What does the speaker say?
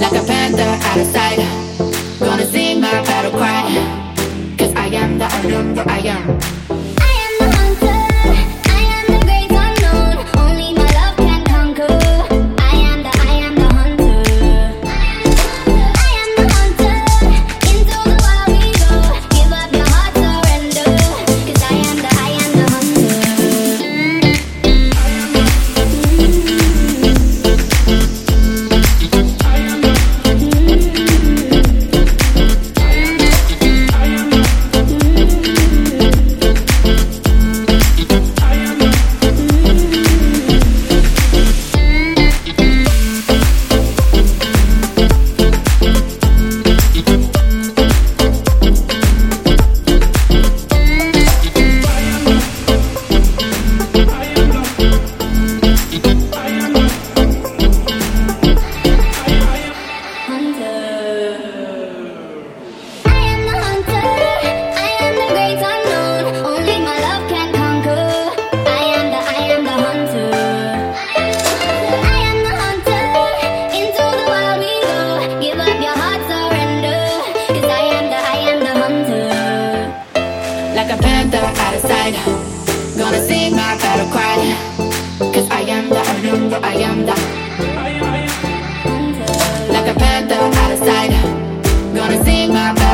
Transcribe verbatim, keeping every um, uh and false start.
Like a panther out of sight, gonna sing my battle cry.